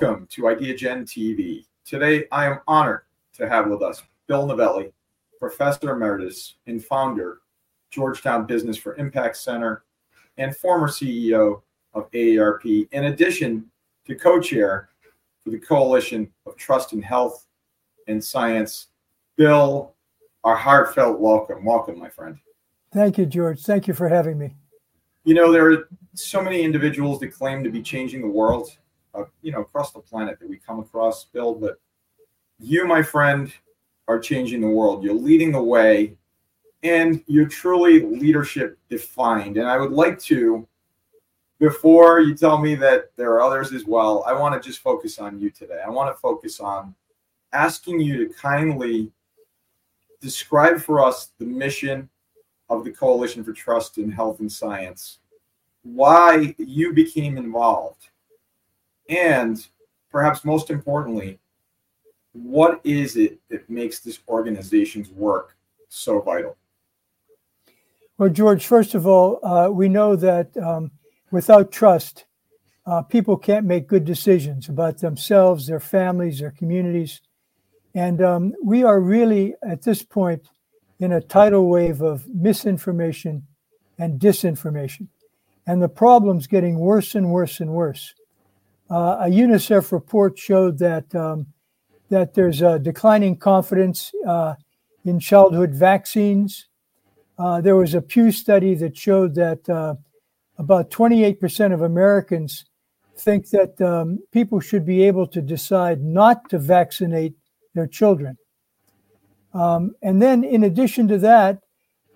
Welcome to IdeaGen TV. Today, I am honored to have with us Bill Novelli, Professor Emeritus and founder, Georgetown Business for Impact Center, and former CEO of AARP, in addition to co-chair for the Coalition of Trust in Health and Science. Bill, our heartfelt welcome. Welcome, my friend. Thank you, George. Thank you for having me. You know, there are so many individuals that claim to be changing the world, across the planet that we come across, Bill, but you, my friend, are changing the world. You're leading the way, and you're truly leadership defined. And I would like to, before you tell me that there are others as well, I want to just focus on you today. I want to focus on asking you to kindly describe for us the mission of the Coalition for Trust in Health and Science, why you became involved, and perhaps most importantly, what is it that makes this organization's work so vital? Well, George, first of all, we know that without trust, people can't make good decisions about themselves, their families, their communities. And we are really, at this point, in a tidal wave of misinformation and disinformation. And the problem's getting worse and worse and worse. A UNICEF report showed that that there's a declining confidence in childhood vaccines. There was a Pew study that showed that about 28% of Americans think that people should be able to decide not to vaccinate their children. And then in addition to that,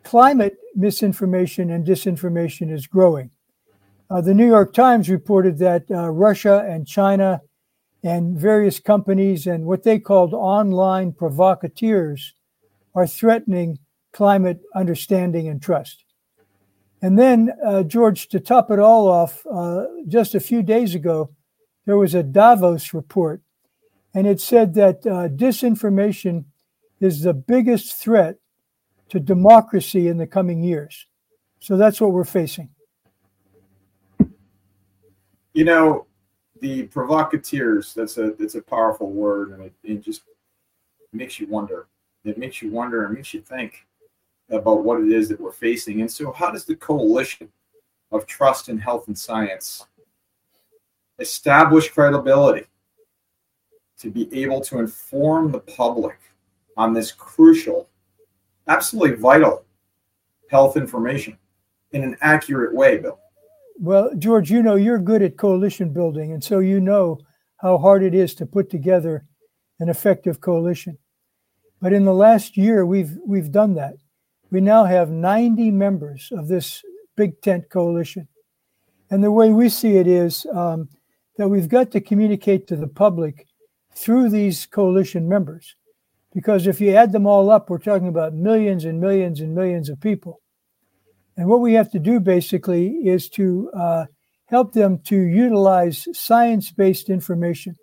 climate misinformation and disinformation is growing. The New York Times reported that Russia and China and various companies and what they called online provocateurs are threatening climate understanding and trust. And then, George, to top it all off, just a few days ago, there was a Davos report, and it said that disinformation is the biggest threat to democracy in the coming years. So that's what we're facing. You know, the provocateurs, that's a powerful word, and it just makes you wonder. It makes you wonder and makes you think about what it is that we're facing. And so how does the Coalition of Trust in Health and Science establish credibility to be able to inform the public on this crucial, absolutely vital health information in an accurate way, Bill? Well, George, you know you're good at coalition building, and so you know how hard it is to put together an effective coalition. But in the last year, we've done that. We now have 90 members of this big tent coalition. And the way we see it is that we've got to communicate to the public through these coalition members. Because if you add them all up, we're talking about millions and millions and millions of people. And what we have to do basically is to help them to utilize science-based information.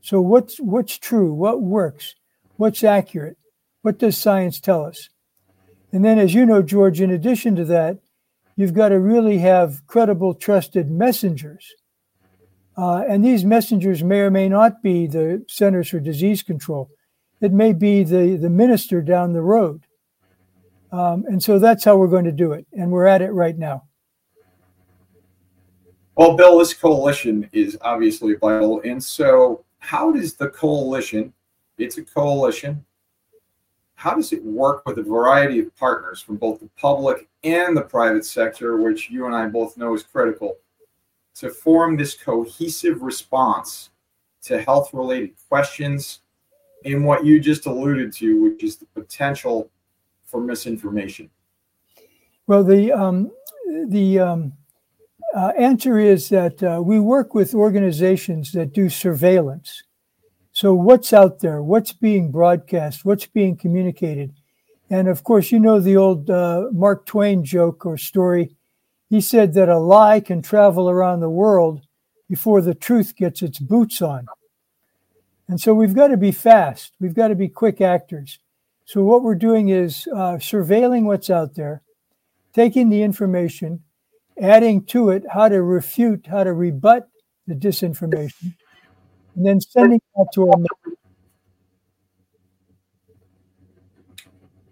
So what's true? What works? What's accurate? What does science tell us? And then, as you know, George, in addition to that, you've got to really have credible, trusted messengers. And these messengers may or may not be the Centers for Disease Control. It may be the minister down the road. And so that's how we're going to do it. And we're at it right now. Well, Bill, this coalition is obviously vital. And so how does the coalition, it's a coalition, how does it work with a variety of partners from both the public and the private sector, which you and I both know is critical, to form this cohesive response to health-related questions in what you just alluded to, which is the potential for misinformation? Well, the answer is that we work with organizations that do surveillance. So what's out there? What's being broadcast? What's being communicated? And of course, you know the old Mark Twain joke or story. He said that a lie can travel around the world before the truth gets its boots on. And so we've got to be fast. We've got to be quick actors. So what we're doing is surveilling what's out there, taking the information, adding to it how to refute, how to rebut the disinformation, and then sending that to our members.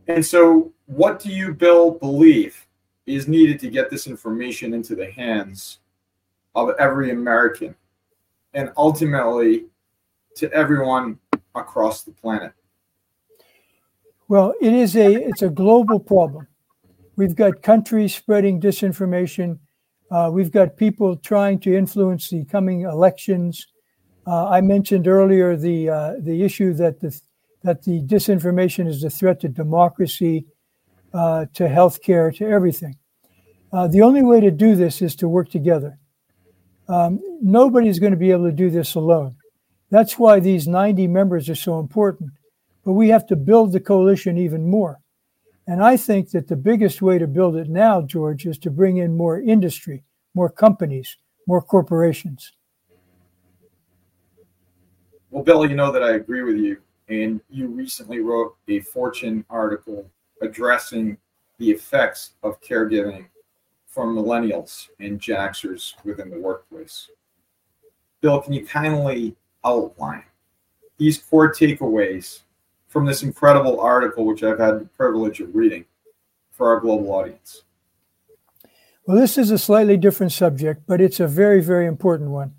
And so what do you, Bill, believe is needed to get this information into the hands of every American and ultimately to everyone across the planet? Well, it's a global problem. We've got countries spreading disinformation. We've got people trying to influence the coming elections. I mentioned earlier the issue that the disinformation is a threat to democracy, to healthcare, to everything. The only way to do this is to work together. Nobody's going to be able to do this alone. That's why these 90 members are so important. But we have to build the coalition even more. And I think that the biggest way to build it now, George, is to bring in more industry, more companies, more corporations. Well, Bill, you know that I agree with you. And you recently wrote a Fortune article addressing the effects of caregiving for millennials and Gen Xers within the workplace. Bill, can you kindly outline these core takeaways from this incredible article, which I've had the privilege of reading, for our global audience? Well, this is a slightly different subject, but it's a very, very important one.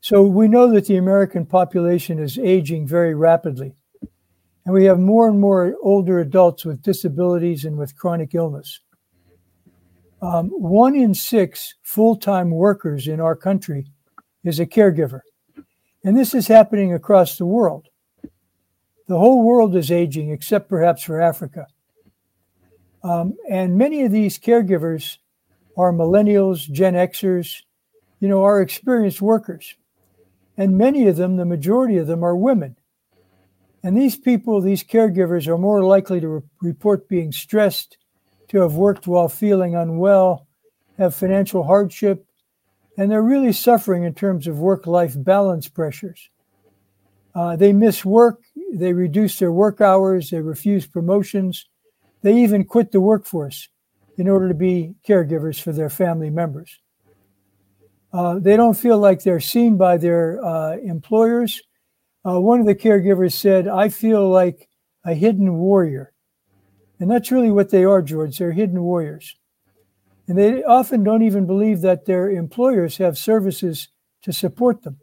So we know that the American population is aging very rapidly, and we have more and more older adults with disabilities and with chronic illness. 1 in 6 full-time workers in our country is a caregiver, and this is happening across the world. The whole world is aging, except perhaps for Africa. And many of these caregivers are millennials, Gen Xers, are experienced workers. And many of them, the majority of them, are women. And these people, these caregivers, are more likely to report being stressed, to have worked while feeling unwell, have financial hardship, and they're really suffering in terms of work-life balance pressures. They miss work, they reduce their work hours, they refuse promotions, they even quit the workforce in order to be caregivers for their family members. They don't feel like they're seen by their employers. One of the caregivers said, "I feel like a hidden warrior." And that's really what they are, George. They're hidden warriors. And they often don't even believe that their employers have services to support them.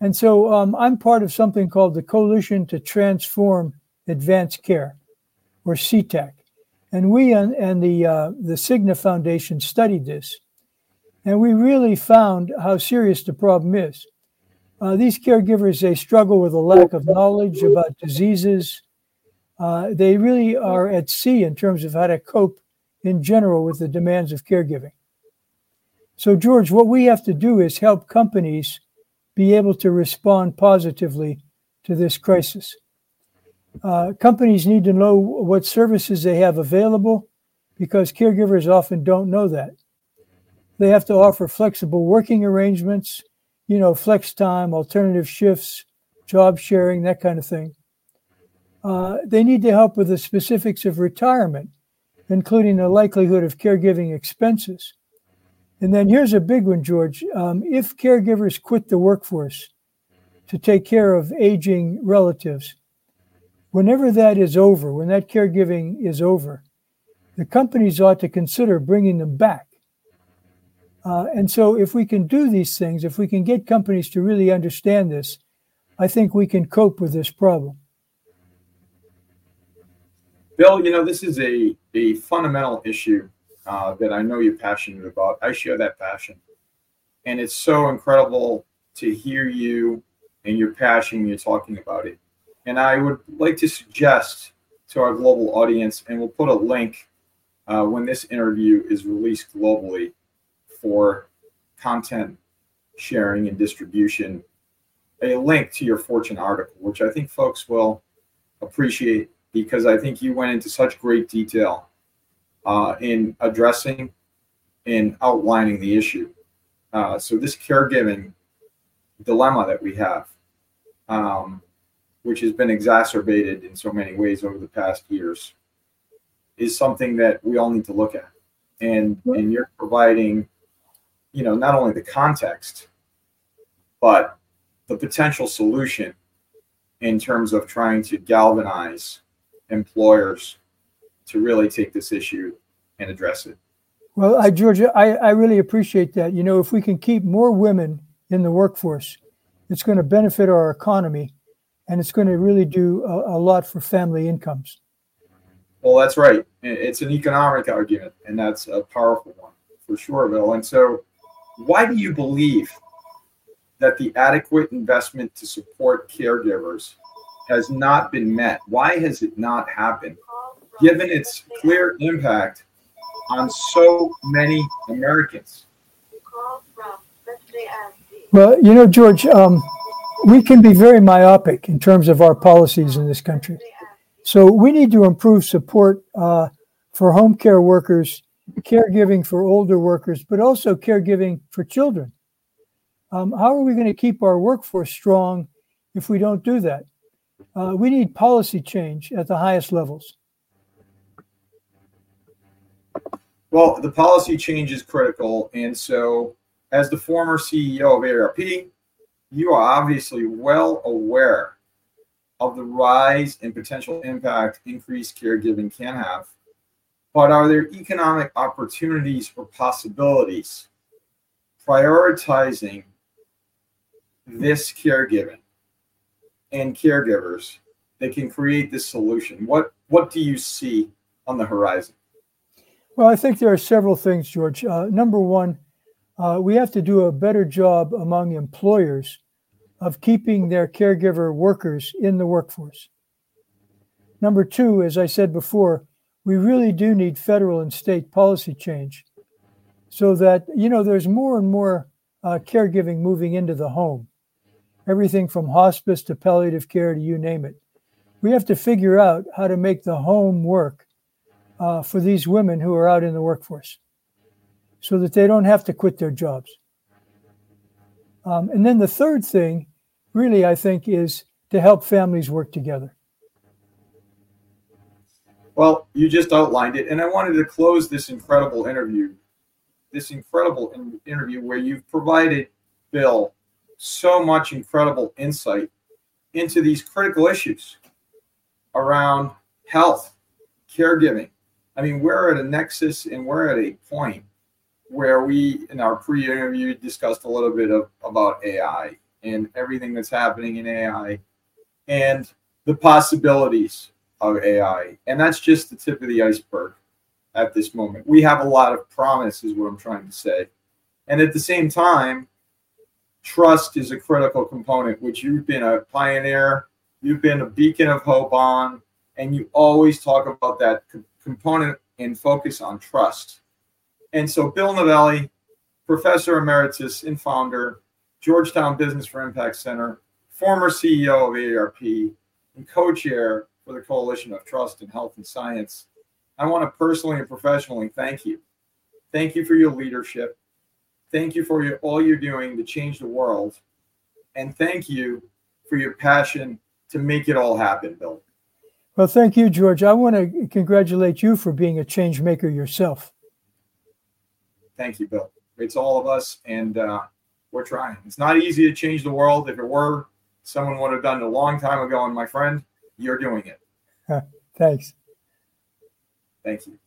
And so I'm part of something called the Coalition to Transform Advanced Care, or CTAC. And we and the Cigna Foundation studied this. And we really found how serious the problem is. These caregivers, they struggle with a lack of knowledge about diseases. They really are at sea in terms of how to cope in general with the demands of caregiving. So, George, what we have to do is help companies be able to respond positively to this crisis. Companies need to know what services they have available, because caregivers often don't know that. They have to offer flexible working arrangements, flex time, alternative shifts, job sharing, that kind of thing. They need to help with the specifics of retirement, including the likelihood of caregiving expenses. And then here's a big one, George. If caregivers quit the workforce to take care of aging relatives, when that caregiving is over, the companies ought to consider bringing them back. And so if we can do these things, if we can get companies to really understand this, I think we can cope with this problem. Bill, this is a fundamental issue that I know you're passionate about. I share that passion. And it's so incredible to hear you and your passion, you're talking about it. And I would like to suggest to our global audience, and we'll put a link when this interview is released globally, for content sharing and distribution, a link to your Fortune article, which I think folks will appreciate, because I think you went into such great detail in addressing and outlining the issue. So this caregiving dilemma that we have, which has been exacerbated in so many ways over the past years, is something that we all need to look at. And you're providing not only the context, but the potential solution in terms of trying to galvanize employers to really take this issue and address it. Well, Georgia, I really appreciate that. You know, if we can keep more women in the workforce, it's going to benefit our economy, and it's going to really do a lot for family incomes. Well, that's right. It's an economic argument, and that's a powerful one for sure, Bill. And so why do you believe that the adequate investment to support caregivers has not been met? Why has it not happened, given its clear impact on so many Americans? Well, you know, George, we can be very myopic in terms of our policies in this country. So we need to improve support for home care workers, caregiving for older workers, but also caregiving for children. How are we going to keep our workforce strong if we don't do that? We need policy change at the highest levels. Well, the policy change is critical. And so as the former CEO of AARP, you are obviously well aware of the rise and potential impact increased caregiving can have. But are there economic opportunities or possibilities prioritizing this caregiving and caregivers that can create this solution? What do you see on the horizon? Well, I think there are several things, George. Number one, we have to do a better job among employers of keeping their caregiver workers in the workforce. Number two, as I said before, we really do need federal and state policy change so that, you know, there's more and more caregiving moving into the home. Everything from hospice to palliative care to you name it. We have to figure out how to make the home work for these women who are out in the workforce so that they don't have to quit their jobs. And then the third thing, really, I think, is to help families work together. Well, you just outlined it, and I wanted to close this incredible interview where you've provided, Bill, so much incredible insight into these critical issues around health, caregiving. I mean, we're at a nexus and we're at a point where we, in our pre-interview, discussed a little bit about AI and everything that's happening in AI and the possibilities of AI. And that's just the tip of the iceberg at this moment. We have a lot of promise is what I'm trying to say. And at the same time, trust is a critical component, which you've been a pioneer, you've been a beacon of hope on, and you always talk about that component and focus on trust. And so Bill Novelli, Professor Emeritus and founder, Georgetown Business for Impact Center, former CEO of AARP, and co-chair for the Coalition of Trust in Health and Science, I want to personally and professionally thank you. Thank you for your leadership. Thank you for all you're doing to change the world. And thank you for your passion to make it all happen, Bill. Well, thank you, George. I want to congratulate you for being a change maker yourself. Thank you, Bill. It's all of us, and we're trying. It's not easy to change the world. If it were, someone would have done it a long time ago. And my friend, you're doing it. Thanks. Thank you.